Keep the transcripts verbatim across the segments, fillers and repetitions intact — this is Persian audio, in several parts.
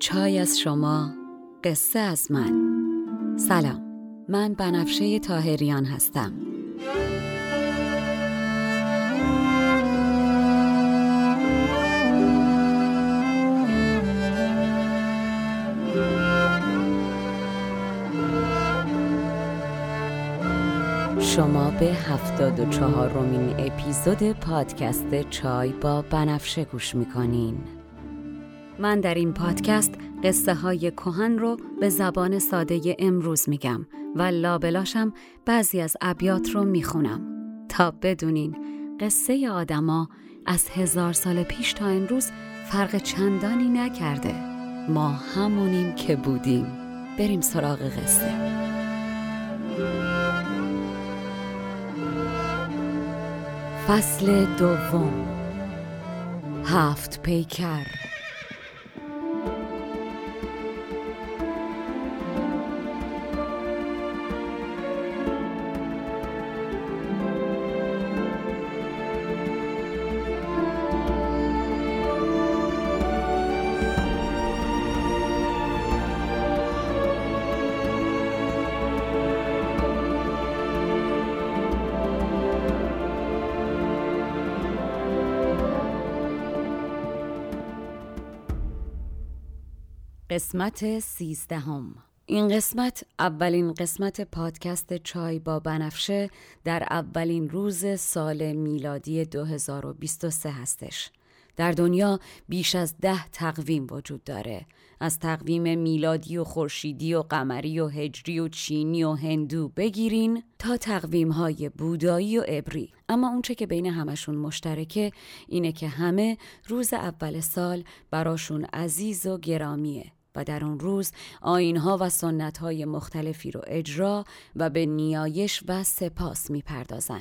چای از شما، قصه از من. سلام، من بنفشه تاهریان هستم. شما به هفتاد و چهارمین اپیزود پادکست چای با بنفشه گوش میکنین. من در این پادکست قصه های کهن رو به زبان ساده امروز میگم و لابلاشم بعضی از ابیات رو میخونم تا بدونین قصه آدما از هزار سال پیش تا امروز فرق چندانی نکرده. ما همونیم که بودیم. بریم سراغ قصه. فصل دوم، هفت پیکر. قسمت سیزدهم. این قسمت اولین قسمت پادکست چای با بنفشه در اولین روز سال میلادی دو هزار و بیست و سه هستش. در دنیا بیش از ده تقویم وجود داره، از تقویم میلادی و خورشیدی و قمری و هجری و چینی و هندو بگیرین تا تقویم‌های بودایی و عبری. اما اونچه که بین همشون مشترکه اینه که همه روز اول سال براشون عزیز و گرامیه و در اون روز آیین‌ها و سنت‌های مختلفی رو اجرا و به نیایش و سپاس می‌پردازن.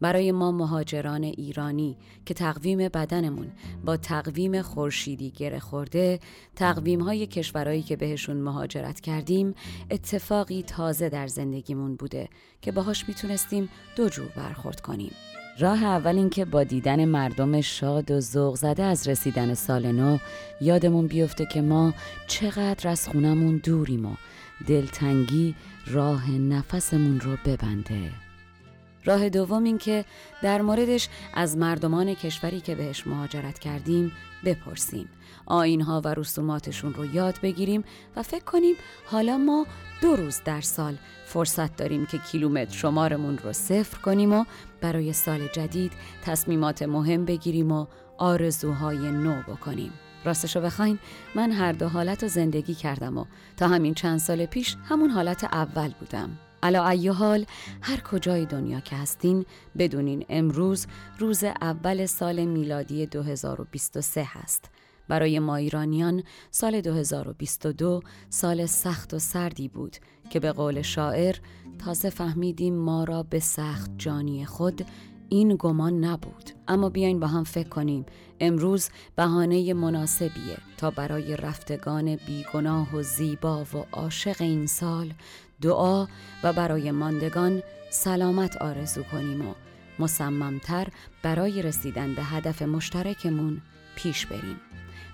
برای ما مهاجران ایرانی که تقویم بدنمون با تقویم خورشیدی گره خورده، تقویم‌های کشورایی که بهشون مهاجرت کردیم اتفاقی تازه در زندگیمون بوده که باهاش میتونستیم دو جور برخورد کنیم. راه اول این که با دیدن مردم شاد و ذوق زده از رسیدن سال نو یادمون بیفته که ما چقدر از خونمون دوریم و دلتنگی راه نفسمون رو ببنده. راه دوم این که در موردش از مردمان کشوری که بهش مهاجرت کردیم بپرسیم، آیین‌ها و رسوماتشون رو یاد بگیریم و فکر کنیم حالا ما دو روز در سال فرصت داریم که کیلومتر شمارمون رو صفر کنیم و برای سال جدید تصمیمات مهم بگیریم و آرزوهای نو بکنیم. راستشو بخواین من هر دو حالت رو زندگی کردم و تا همین چند سال پیش همون حالت اول بودم. علا ای حال، هر کجای دنیا که هستین بدونین امروز روز اول سال میلادی دو هزار و بیست و سه هست. برای ما ایرانیان سال دو هزار و بیست و دو سال سخت و سردی بود که به قول شاعر تازه فهمیدیم ما را به سخت جانی خود این گمان نبود. اما بیاین با هم فکر کنیم امروز بهانه مناسبیه تا برای رفتگان بیگناه و زیبا و عاشق این سال دعا و برای ماندگان سلامت آرزو کنیم و مصممتر برای رسیدن به هدف مشترکمون پیش بریم.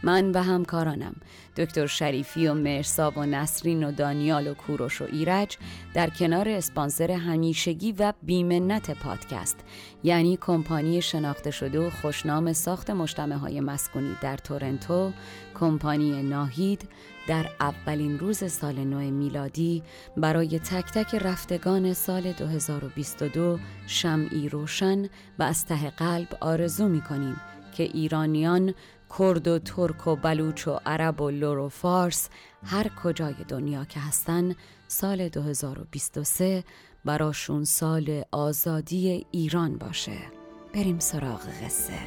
من و همکارانم دکتر شریفی و مرساب و نسرین و دانیال و کوروش و ایراج در کنار اسپانسر همیشگی و بیمنت پادکست، یعنی کمپانی شناخته شده و خوشنام ساخت مجتمع‌های مسکونی در تورنتو، کمپانی ناهید، در اولین روز سال نو میلادی برای تک تک رفتگان سال دو هزار و بیست و دو شمعی روشن و از ته قلب آرزو می‌کنیم که ایرانیان، کرد و ترک و بلوچ و عرب و لر و فارس، هر کجای دنیا که هستن، سال دو هزار و بیست و سه براشون سال آزادی ایران باشه. بریم سراغ قصه.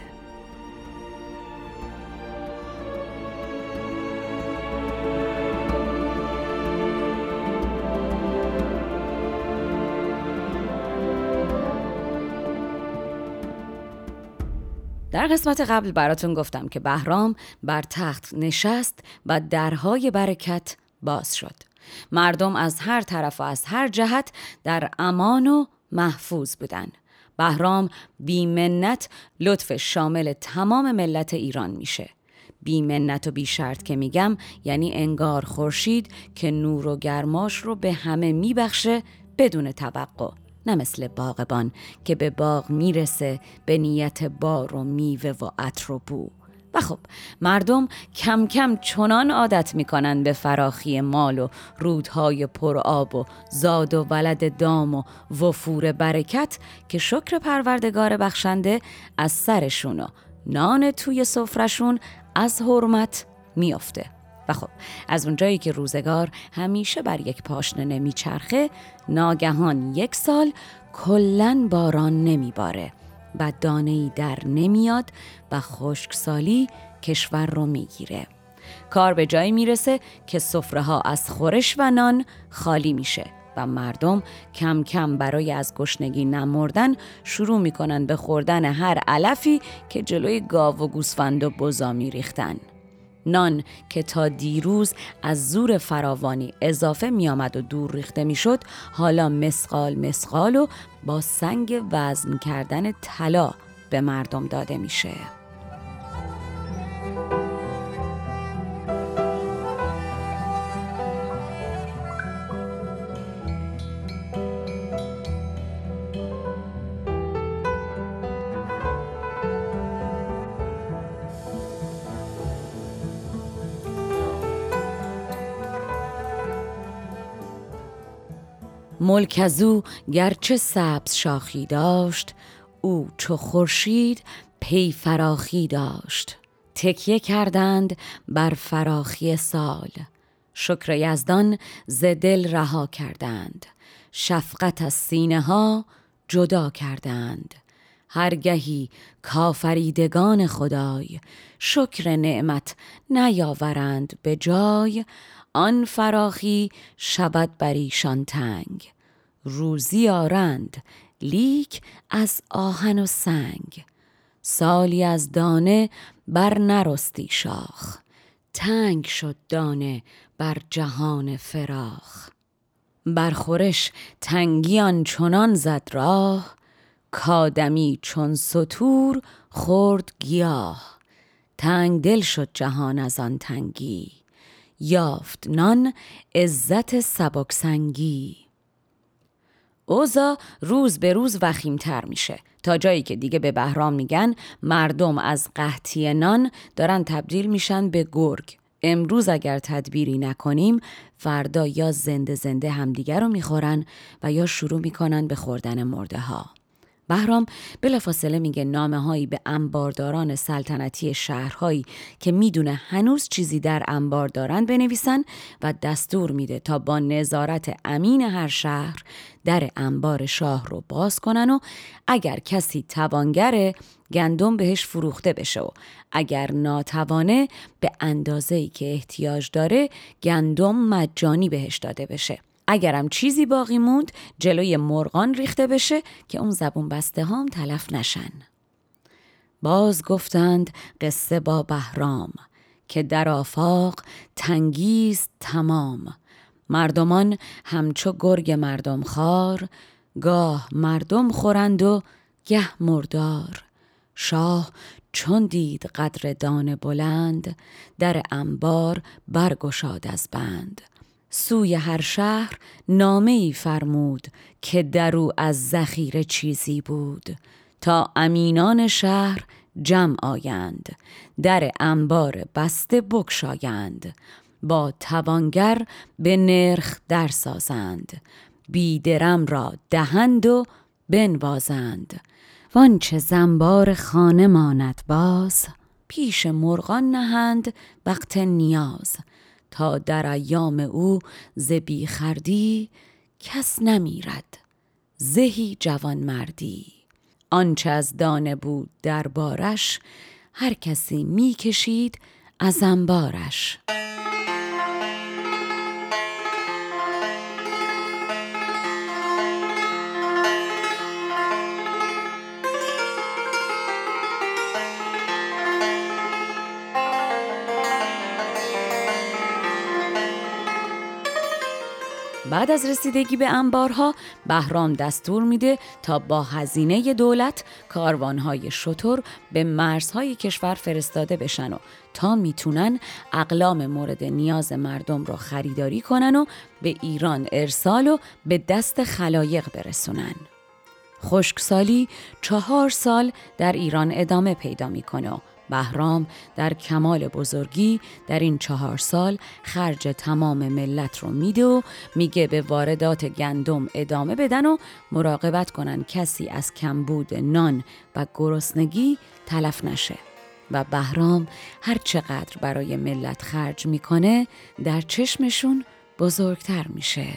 در قسمت قبل براتون گفتم که بهرام بر تخت نشست و درهای برکت باز شد. مردم از هر طرف و از هر جهت در امان و محفوظ بودن. بهرام بی منت لطف شامل تمام ملت ایران میشه. بی منت و بی شرط که میگم یعنی انگار خورشید که نور و گرماش رو به همه میبخشه بدون توقع، نه مثل باغبان که به باغ میرسه به نیت بار و میوه و عطر و بو. و خب مردم کم کم چنان عادت میکنن به فراخی مال و رودهای پرآب و زاد و ولد دام و وفور برکت که شکر پروردگار بخشنده از سرشون و نان توی سفرشون از حرمت میافته. و خب از اونجایی که روزگار همیشه بر یک پاشنه نمیچرخه، ناگهان یک سال کلن باران نمیباره و دانه‌ای در نمیاد و خشکسالی کشور رو میگیره. کار به جایی میرسه که سفره‌ها از خورش و نان خالی میشه و مردم کم کم برای از گشنگی نمردن شروع میکنن به خوردن هر علفی که جلوی گاو و گوسفند و بزا میریختن. نان که تا دیروز از زور فراوانی اضافه می آمد و دور ریخته می شد، حالا مسقال مسقال و با سنگ وزن کردن طلا به مردم داده می شه. ملک از او گرچه سبز شاخی داشت، او چو خورشید پی فراخی داشت. تکیه کردند بر فراخی سال، شکر یزدان ز دل رها کردند. شفقت از سینه ها جدا کردند، هرگهی کافریدگان خدای. شکر نعمت نیاورند به جای، آن فراخی شبد بر ایشان تنگ. روزی آرند لیک از آهن و سنگ، سالی از دانه بر نرستی شاخ. تنگ شد دانه بر جهان فراخ، بر خورش تنگی آنچنان زد راه. کادمی چون ستور خورد گیاه، تنگ دل شد جهان از آن تنگی. یافت نان عزت سبکسنگی. اوضاع روز به روز وخیم‌تر میشه تا جایی که دیگه به بهرام میگن مردم از قحطی نان دارن تبدیل میشن به گرگ. امروز اگر تدبیری نکنیم فردا یا زنده زنده همدیگر رو میخورن و یا شروع میکنن به خوردن مرده ها. بهرام بلافاصله میگه نامه هایی به انبارداران سلطنتی شهرهایی که میدونه هنوز چیزی در انبار دارن بنویسن و دستور میده تا با نظارت امین هر شهر در انبار شاه رو باز کنن و اگر کسی توانگره گندم بهش فروخته بشه و اگر ناتوانه به اندازه‌ای که احتیاج داره گندم مجانی بهش داده بشه. اگرم چیزی باقی موند جلوی مرغان ریخته بشه که اون زبون بسته هم تلف نشن. باز گفتند قصه با بهرام، که در آفاق تنگیست تمام. مردمان همچو گرگ مردم خار، گاه مردم خورند و گه مردار. شاه چون دید قدر دانه بلند، در انبار برگشاد از بند. سوی هر شهر نامه‌ای فرمود، که درو از ذخیره چیزی بود. تا امینان شهر جمع آیند، در انبار بسته بگشایند. با توانگر به نرخ در سازند، بی درم را دهند و بنوازند. وان چه زنبار خانه ماند باز، پیش مرغان نهند وقت نیاز. تا در ایام او زبی خردی، کس نمیرد زهی جوان مردی. آنچه از دانه بود در بارش، هر کسی میکشید از انبارش. بعد از رسیدگی به انبارها بهرام دستور میده تا با هزینه دولت کاروانهای شتر به مرزهای کشور فرستاده بشن و تا میتونن اقلام مورد نیاز مردم را خریداری کنن و به ایران ارسال و به دست خلایق برسونن. خشکسالی چهار سال در ایران ادامه پیدا میکنه و بهرام در کمال بزرگی در این چهار سال خرج تمام ملت رو میده و میگه به واردات گندم ادامه بدن و مراقبت کنن کسی از کمبود نان و گرسنگی تلف نشه و بهرام هر چقدر برای ملت خرج میکنه در چشمشون بزرگتر میشه.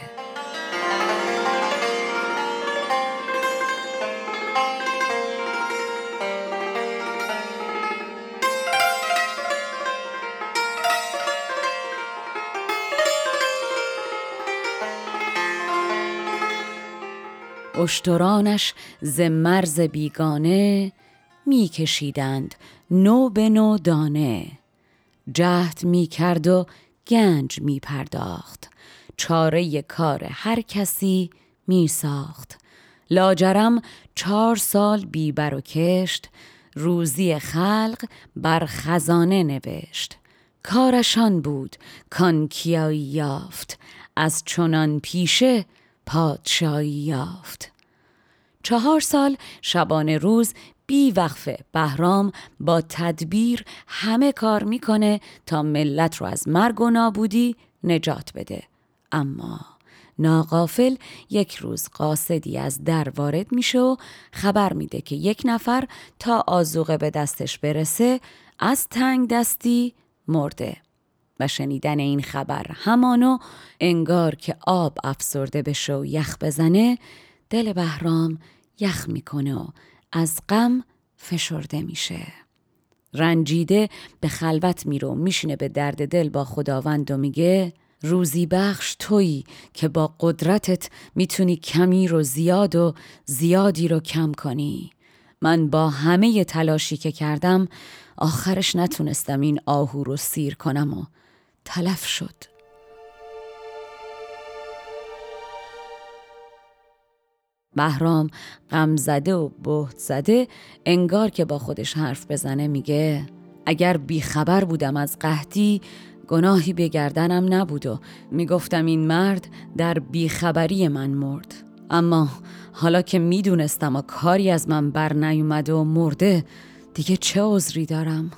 اشترانش ز مرز بیگانه می کشیدند نو به نو دانه، جهد می کرد و گنج می پرداخت، چاره کار هر کسی می ساخت، لاجرم چار سال بی بر و کشت، روزی خلق بر خزانه نوشت، کارشان بود کان کیایی یافت، از چنان پیشه پادشاهی یافت. چهار سال شبانه روز بی وقفه بهرام با تدبیر همه کار میکنه تا ملت رو از مرگ و نابودی نجات بده. اما ناغافل یک روز قاصدی از در وارد میشه و خبر میده که یک نفر تا آذوقه به دستش برسه از تنگ دستی مرده. و شنیدن این خبر همانو انگار که آب افسرده بشه و یخ بزنه، دل بهرام یخ میکنه و از غم فشرده میشه. رنجیده به خلوت میره و میشینه به درد دل با خداوند و میگه روزی بخش تویی که با قدرتت میتونی کمی رو زیاد و زیادی رو کم کنی. من با همه تلاشی که کردم آخرش نتونستم این آهو رو سیر کنم و تلف شد. بهرام غم زده و بهت زده انگار که با خودش حرف بزنه میگه اگر بیخبر بودم از قحطی گناهی به گردنم نبود و میگفتم این مرد در بیخبری من مرد، اما حالا که میدونستم و کاری از من بر نیومد و مرده دیگه چه عذری دارم؟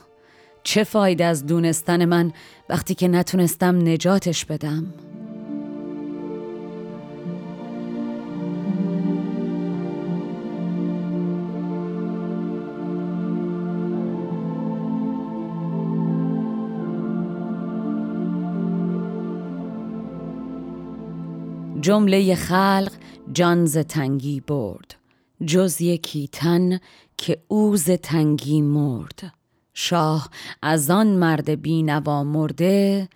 چه فایده از دونستن من وقتی که نتونستم نجاتش بدم؟ جمله خلق جان ز تنگی برد، جز یکی تن که او ز تنگی مرد. شاه از آن مرد بی‌نوا مرده،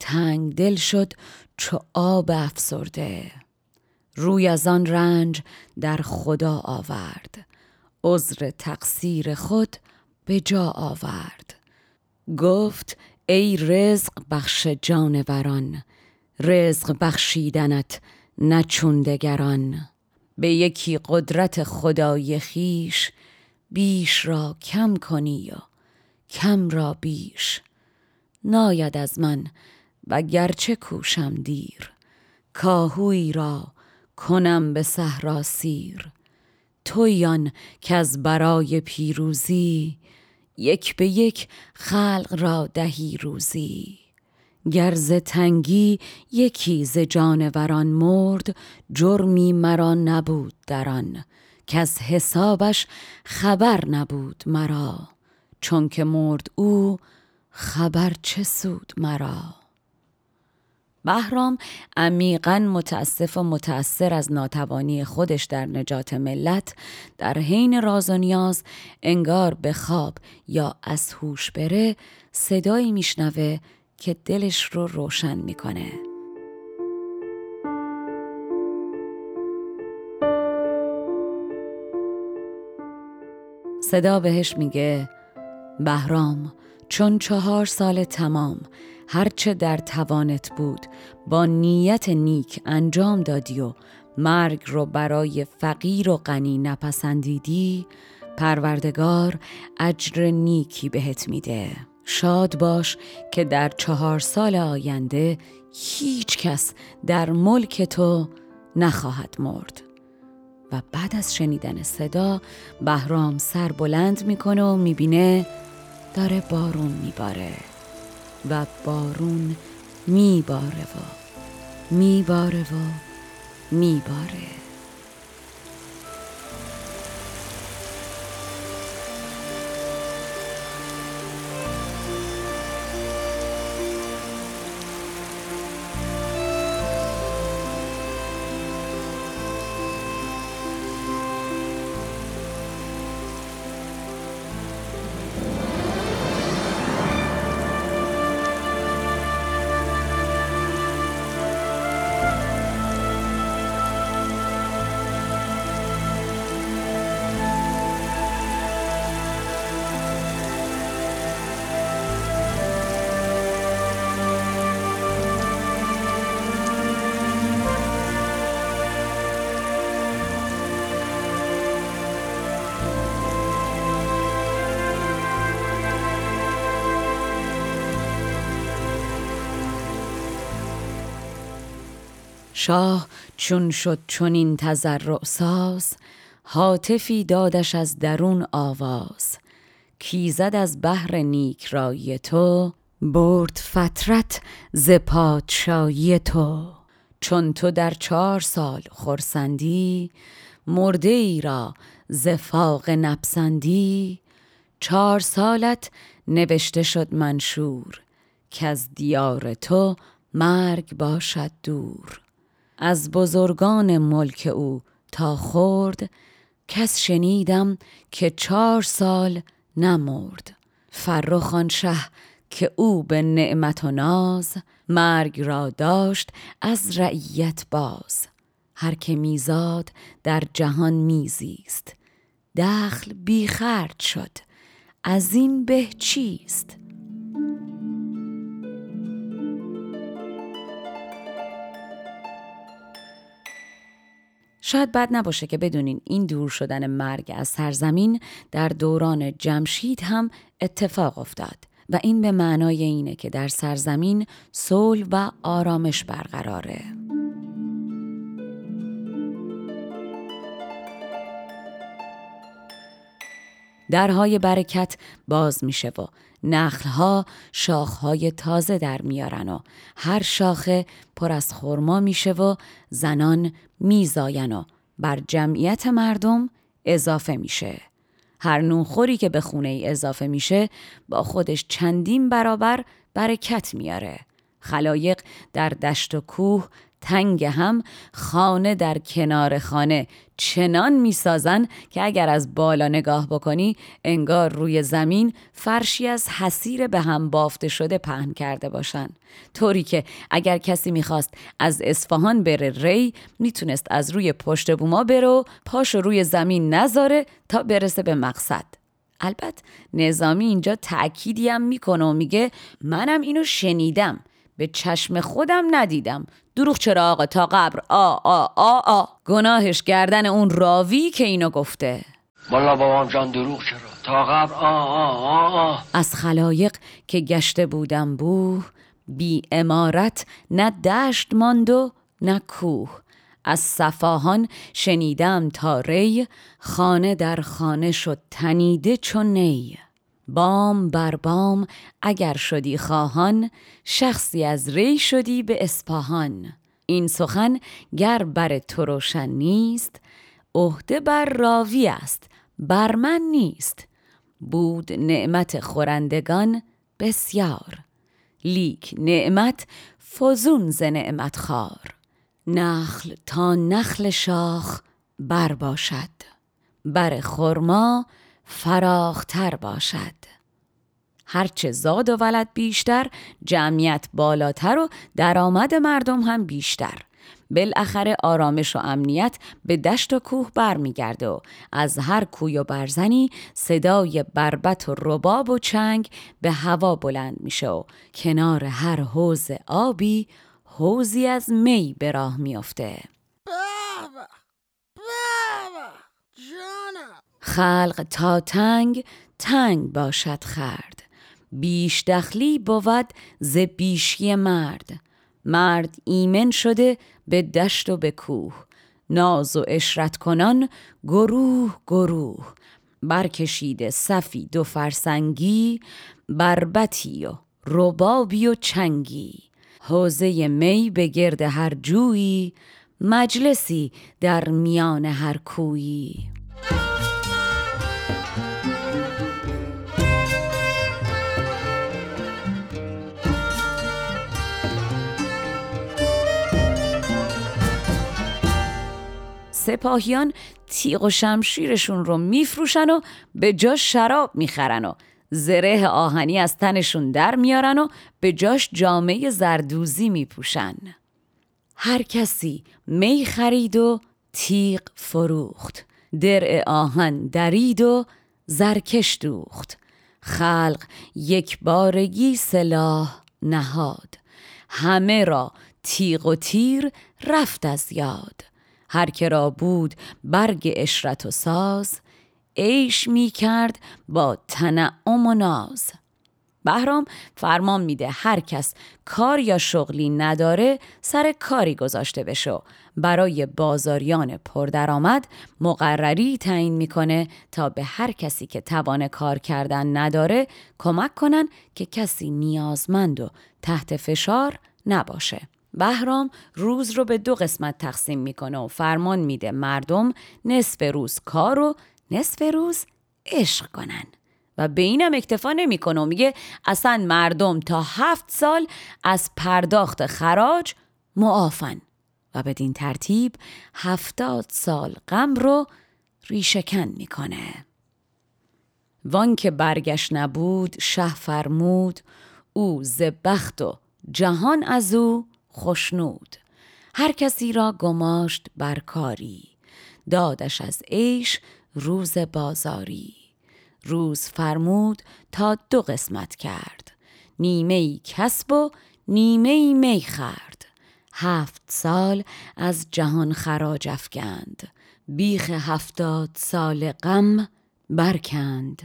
تنگ دل شد چو آب افسرده. روی از آن رنج در خدا آورد، عذر تقصیر خود به جا آورد. گفت ای رزق بخش جانوران، رزق بخشیدنت نه چون دگران. به یکی قدرت خدای خیش، بیش را کم کنی و کم را بیش. ناید از من و گرچه کوشم دیر، کاهوی را کنم به صحرا سیر. تویی آن که از برای پیروزی، یک به یک خلق را دهی روزی. گر ز تنگی یکی ز جانوران مرد، جرمی مرا نبود در آن، کز حسابش خبر نبود مرا. چون که مرد او خبر چه سود مرا. بهرام عمیقاً متاسف و متاثر از ناتوانی خودش در نجات ملت، در حین راز و نیاز انگار به خواب یا از هوش بره، صدایی میشنوه که دلش رو روشن میکنه. صدا بهش میگه بهرام چون چهار سال تمام هرچه در توانت بود با نیت نیک انجام دادی و مرگ رو برای فقیر و غنی نپسندیدی، پروردگار اجر نیکی بهت میده. شاد باش که در چهار سال آینده هیچ کس در ملک تو نخواهد مرد. و بعد از شنیدن صدا بهرام سر بلند میکنه و میبینه داره بارون میباره و بارون میباره و میباره و میباره. شاه چون شد چون این تضرع ساز، هاتفی دادش از درون آواز. کی زد از بحر نیک رای تو، برد فترت ز پادشایی تو. چون تو در چهار سال خرسندی، مرده ای را ز فاقه نپسندی. چهار سالت نوشته شد منشور، که از دیار تو مرگ باشد دور. از بزرگان ملک او تا خورد، کس شنیدم که چهار سال نمرد. فرخان شه که او به نعمت و ناز، مرگ را داشت از رعیت باز. هر که میزاد در جهان میزیست، دخل بی خرج شد از این به چیست؟ شاید بد نباشه که بدونین این دور شدن مرگ از سرزمین در دوران جمشید هم اتفاق افتاد و این به معنای اینه که در سرزمین صلح و آرامش برقراره. درهای برکت باز میشه و نخلها شاخهای تازه در میارن و هر شاخه پر از خرما میشه و زنان میزاین و بر جمعیت مردم اضافه میشه. هر نونخوری که به خونه ای اضافه میشه با خودش چندین برابر برکت میاره. خلایق در دشت و کوه تنگ هم، خانه در کنار خانه چنان میسازن که اگر از بالا نگاه بکنی انگار روی زمین فرشی از حصیر به هم بافته شده پهن کرده باشن، طوری که اگر کسی میخواست از اصفهان بره ری میتونست از روی پشت بوما بره و پاشو روی زمین نذاره تا برسه به مقصد. البته نظامی اینجا تأکیدی هم میکنه و میگه منم اینو شنیدم، به چشم خودم ندیدم. دروغ چرا آقا تا قبر، آ آ آ آ گناهش گردن اون راوی که اینو گفته. والا بابام جان دروغ چرا تا قبر، آ آ آ آ از خلایق که گشته بودم بوه، بی امارت نه دشت ماند و نه کوه. از صفاهان شنیدم تا ری، خانه در خانه شد تنیده چون نی. بام بر بام اگر شدی خواهان، شخصی از ری شدی به اصفهان. این سخن گر بر تو روشن نیست، عهده بر راوی است بر من نیست. بود نعمت خورندگان بسیار، لیک نعمت فزون ز نعمت خوار. نخل تا نخل شاخ بر باشد، بر خرما فراختر باشد. هرچه زاد و ولد بیشتر، جمعیت بالاتر و درآمد مردم هم بیشتر. بالاخره آرامش و امنیت به دشت و کوه برمیگرده و از هر کوی و برزنی صدای بربط و رباب و چنگ به هوا بلند میشه و کنار هر حوض آبی حوضی از می به راه میفته. بابا بابا جانم، خلق تا تنگ تنگ باشد خرد، بیش دخلی بود ز بیشی مرد. مرد ایمن شده به دشت و به کوه، ناز و اشرت کنان گروه گروه. برکشیده صفی دو فرسنگی، بربطی و ربابی و چنگی. حوزه می به گرد هر جویی، مجلسی در میان هر کویی. سپاهیان تیغ و شمشیرشون رو میفروشن و به جا شراب میخرن و زره آهنی از تنشون در میارن و به جاش جامعه زردوزی میپوشن. هر کسی می خرید و تیغ فروخت، درع آهن درید و زرکش دوخت. خلق یک بارگی سلاح نهاد، همه را تیغ و تیر رفت از یاد. هر که را بود برگ اشرت و ساز، عیش می کرد با تنعم و ناز. بهرام فرمان میده هر کس کار یا شغلی نداره سر کاری گذاشته بشه. برای بازاریان پردرآمد مقرری تعیین میکنه تا به هر کسی که توان کار کردن نداره کمک کنن که کسی نیازمند و تحت فشار نباشه. بهرام روز رو به دو قسمت تقسیم میکنه و فرمان میده مردم نصف روز کار و نصف روز عشق کنن و به اینم اکتفا نمیکنه و میگه اصلا مردم تا هفت سال از پرداخت خراج معافن و بدین ترتیب هفتاد سال غم رو ریشه‌کن میکنه. وان که برگشت نبود شه فرمود، او ز بخت و جهان از او خوشنود. هر کسی را گماشت برکاری، دادش از عیش روز بازاری. روز فرمود تا دو قسمت کرد، نیمه‌ای کسب و نیمه‌ای می خورد. هفت سال از جهان خراج افکند، بیخ هفتاد سال غم برکند.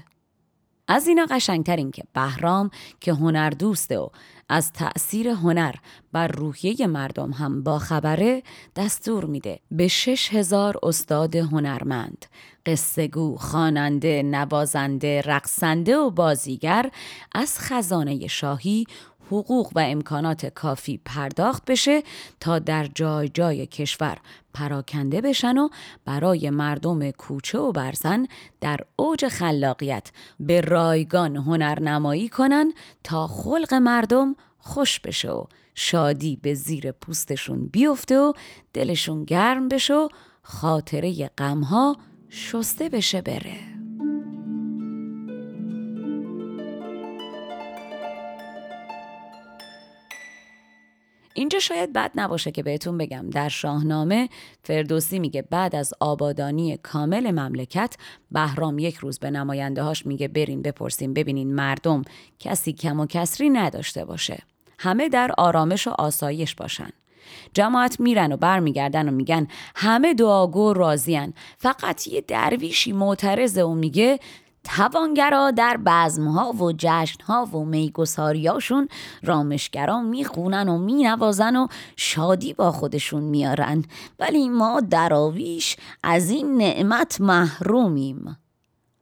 از اینا قشنگتر این که بهرام که هنر دوسته و از تأثیر هنر بر روحیه مردم هم با خبره، دستور میده به شش هزار استاد هنرمند، قصه‌گو، خواننده، نوازنده، رقصنده و بازیگر از خزانه شاهی حقوق و امکانات کافی پرداخت بشه تا در جای جای کشور پراکنده بشن و برای مردم کوچه و برزن در اوج خلاقیت به رایگان هنرنمایی کنن تا خلق مردم خوش بشه و شادی به زیر پوستشون بیفته و دلشون گرم بشه و خاطره غمها شسته بشه بره. اینجا شاید بد نباشه که بهتون بگم در شاهنامه فردوسی میگه بعد از آبادانی کامل مملکت، بهرام یک روز به نماینده هاش میگه برین بپرسین ببینین مردم کسی کم و کسری نداشته باشه، همه در آرامش و آسایش باشن. جماعت میرن و برمیگردن و میگن همه دعاگو راضین، فقط یه درویشی معترضه و میگه توانگرا در بزمها و جشنها و میگساریاشون رامشگرا میخونن و مینوازن و شادی با خودشون میارن، ولی ما دراویش از این نعمت محرومیم.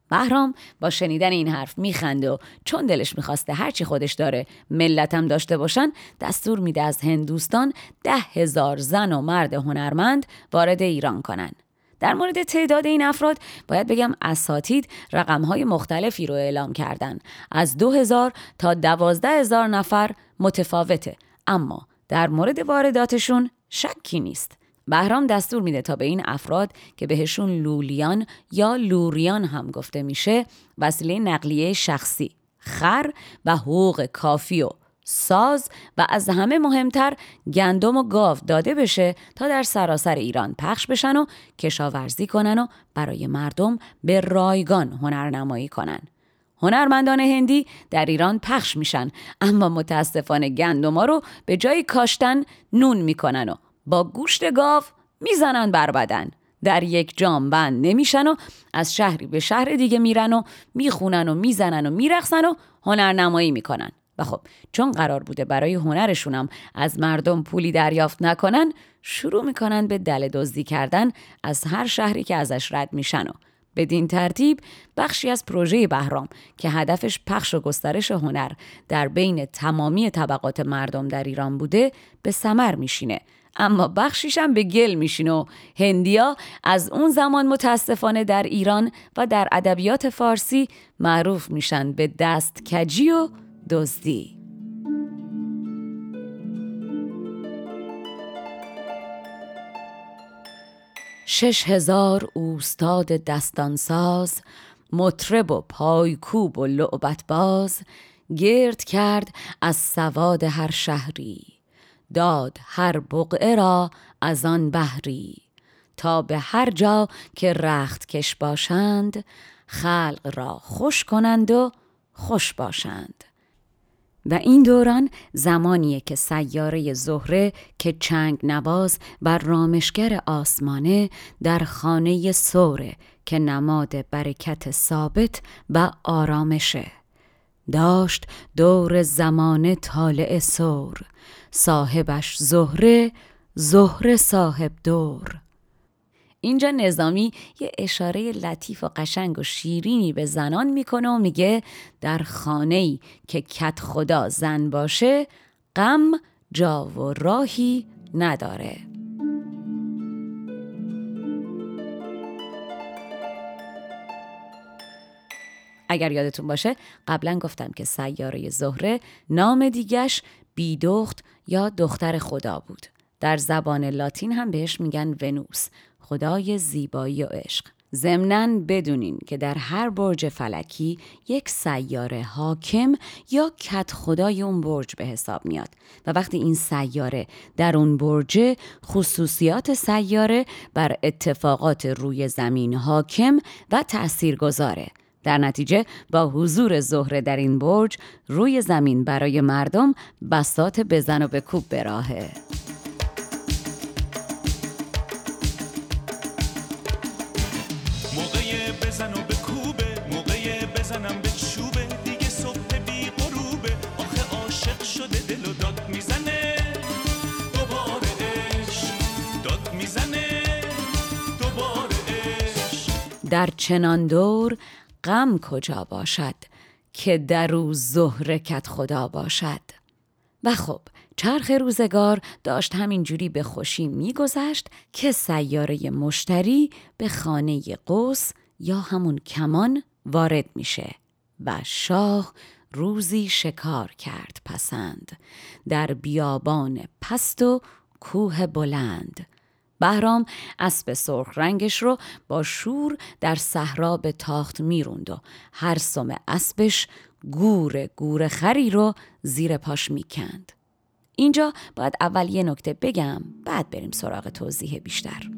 بهرام با شنیدن این حرف میخنده و چون دلش میخواسته هرچی خودش داره ملتم داشته باشن، دستور میده از هندوستان ده هزار زن و مرد هنرمند وارد ایران کنن. در مورد تعداد این افراد باید بگم اساتید رقم‌های مختلفی رو اعلام کردن، از دو هزار تا دوازده هزار نفر متفاوته، اما در مورد وارداتشون شکی نیست. بهرام دستور میده تا به این افراد که بهشون لولیان یا لوریان هم گفته میشه وسیله نقلیه شخصی، خر و حقوق کافی و ساز و از همه مهمتر گندم و گاو داده بشه تا در سراسر ایران پخش بشن و کشاورزی کنن و برای مردم به رایگان هنرنمایی کنن. هنرمندان هندی در ایران پخش میشن، اما متاسفانه گندما رو به جای کاشتن نون میکنن و با گوشت گاو میزنن بر بدن. در یک جام بند نمیشن و از شهری به شهر دیگه میرن و میخونن و میزنن و میرقصن و هنرنمایی میکنن. و خب چون قرار بوده برای هنرشونم از مردم پولی دریافت نکنن، شروع میکنن به دل دزدی کردن از هر شهری که ازش رد میشن و بدین ترتیب بخشی از پروژه بهرام که هدفش پخش و گسترش هنر در بین تمامی طبقات مردم در ایران بوده به ثمر میشینه، اما بخشیش هم به گل میشینه و هندیا از اون زمان متاسفانه در ایران و در ادبیات فارسی معروف میشن به دست کجی و دزدی. شش هزار اوستاد دستانساز، مطرب و پایکوب و لعبتباز، گرد کرد از سواد هر شهری، داد هر بقعه را از آن بهری، تا به هر جا که رخت کش باشند، خلق را خوش کنند و خوش باشند. و این دوران زمانیه که سیاره زهره که چنگ نواز و رامشگر آسمانه در خانه سوره که نماد برکت ثابت و آرامشه. داشت دور زمانه طالع سور، صاحبش زهره، زهره صاحب دور. اینجا نظامی یه اشاره لطیف و قشنگ و شیرینی به زنان میکنه و میگه در خانه‌ای که کت خدا زن باشه، غم جا و راهی نداره. اگر یادتون باشه قبلا گفتم که سیاره زهره نام دیگش بیدخت یا دختر خدا بود. در زبان لاتین هم بهش میگن ونوس، خدای زیبایی و عشق. ضمناً بدونین که در هر برج فلکی یک سیاره حاکم یا کت خدای اون برج به حساب میاد و وقتی این سیاره در اون برج، خصوصیات سیاره بر اتفاقات روی زمین حاکم و تأثیرگذاره. در نتیجه با حضور زهره در این برج، روی زمین برای مردم بساط بزن و بکوب به راهه. در چنان دور غم کجا باشد که در روز زهره کت خدا باشد. و خب چرخ روزگار داشت همینجوری به خوشی میگذشت که سیاره مشتری به خانه قوس یا همون کمان وارد میشه و شاه روزی شکار کرد پسند در بیابان پست و کوه بلند. بهرام اسب سرخ رنگش رو با شور در صحرا به تاخت میروند و هر سم اسبش گور گور خری رو زیر پاش میکند. اینجا باید اول یه نکته بگم، بعد بریم سراغ توضیح بیشتر.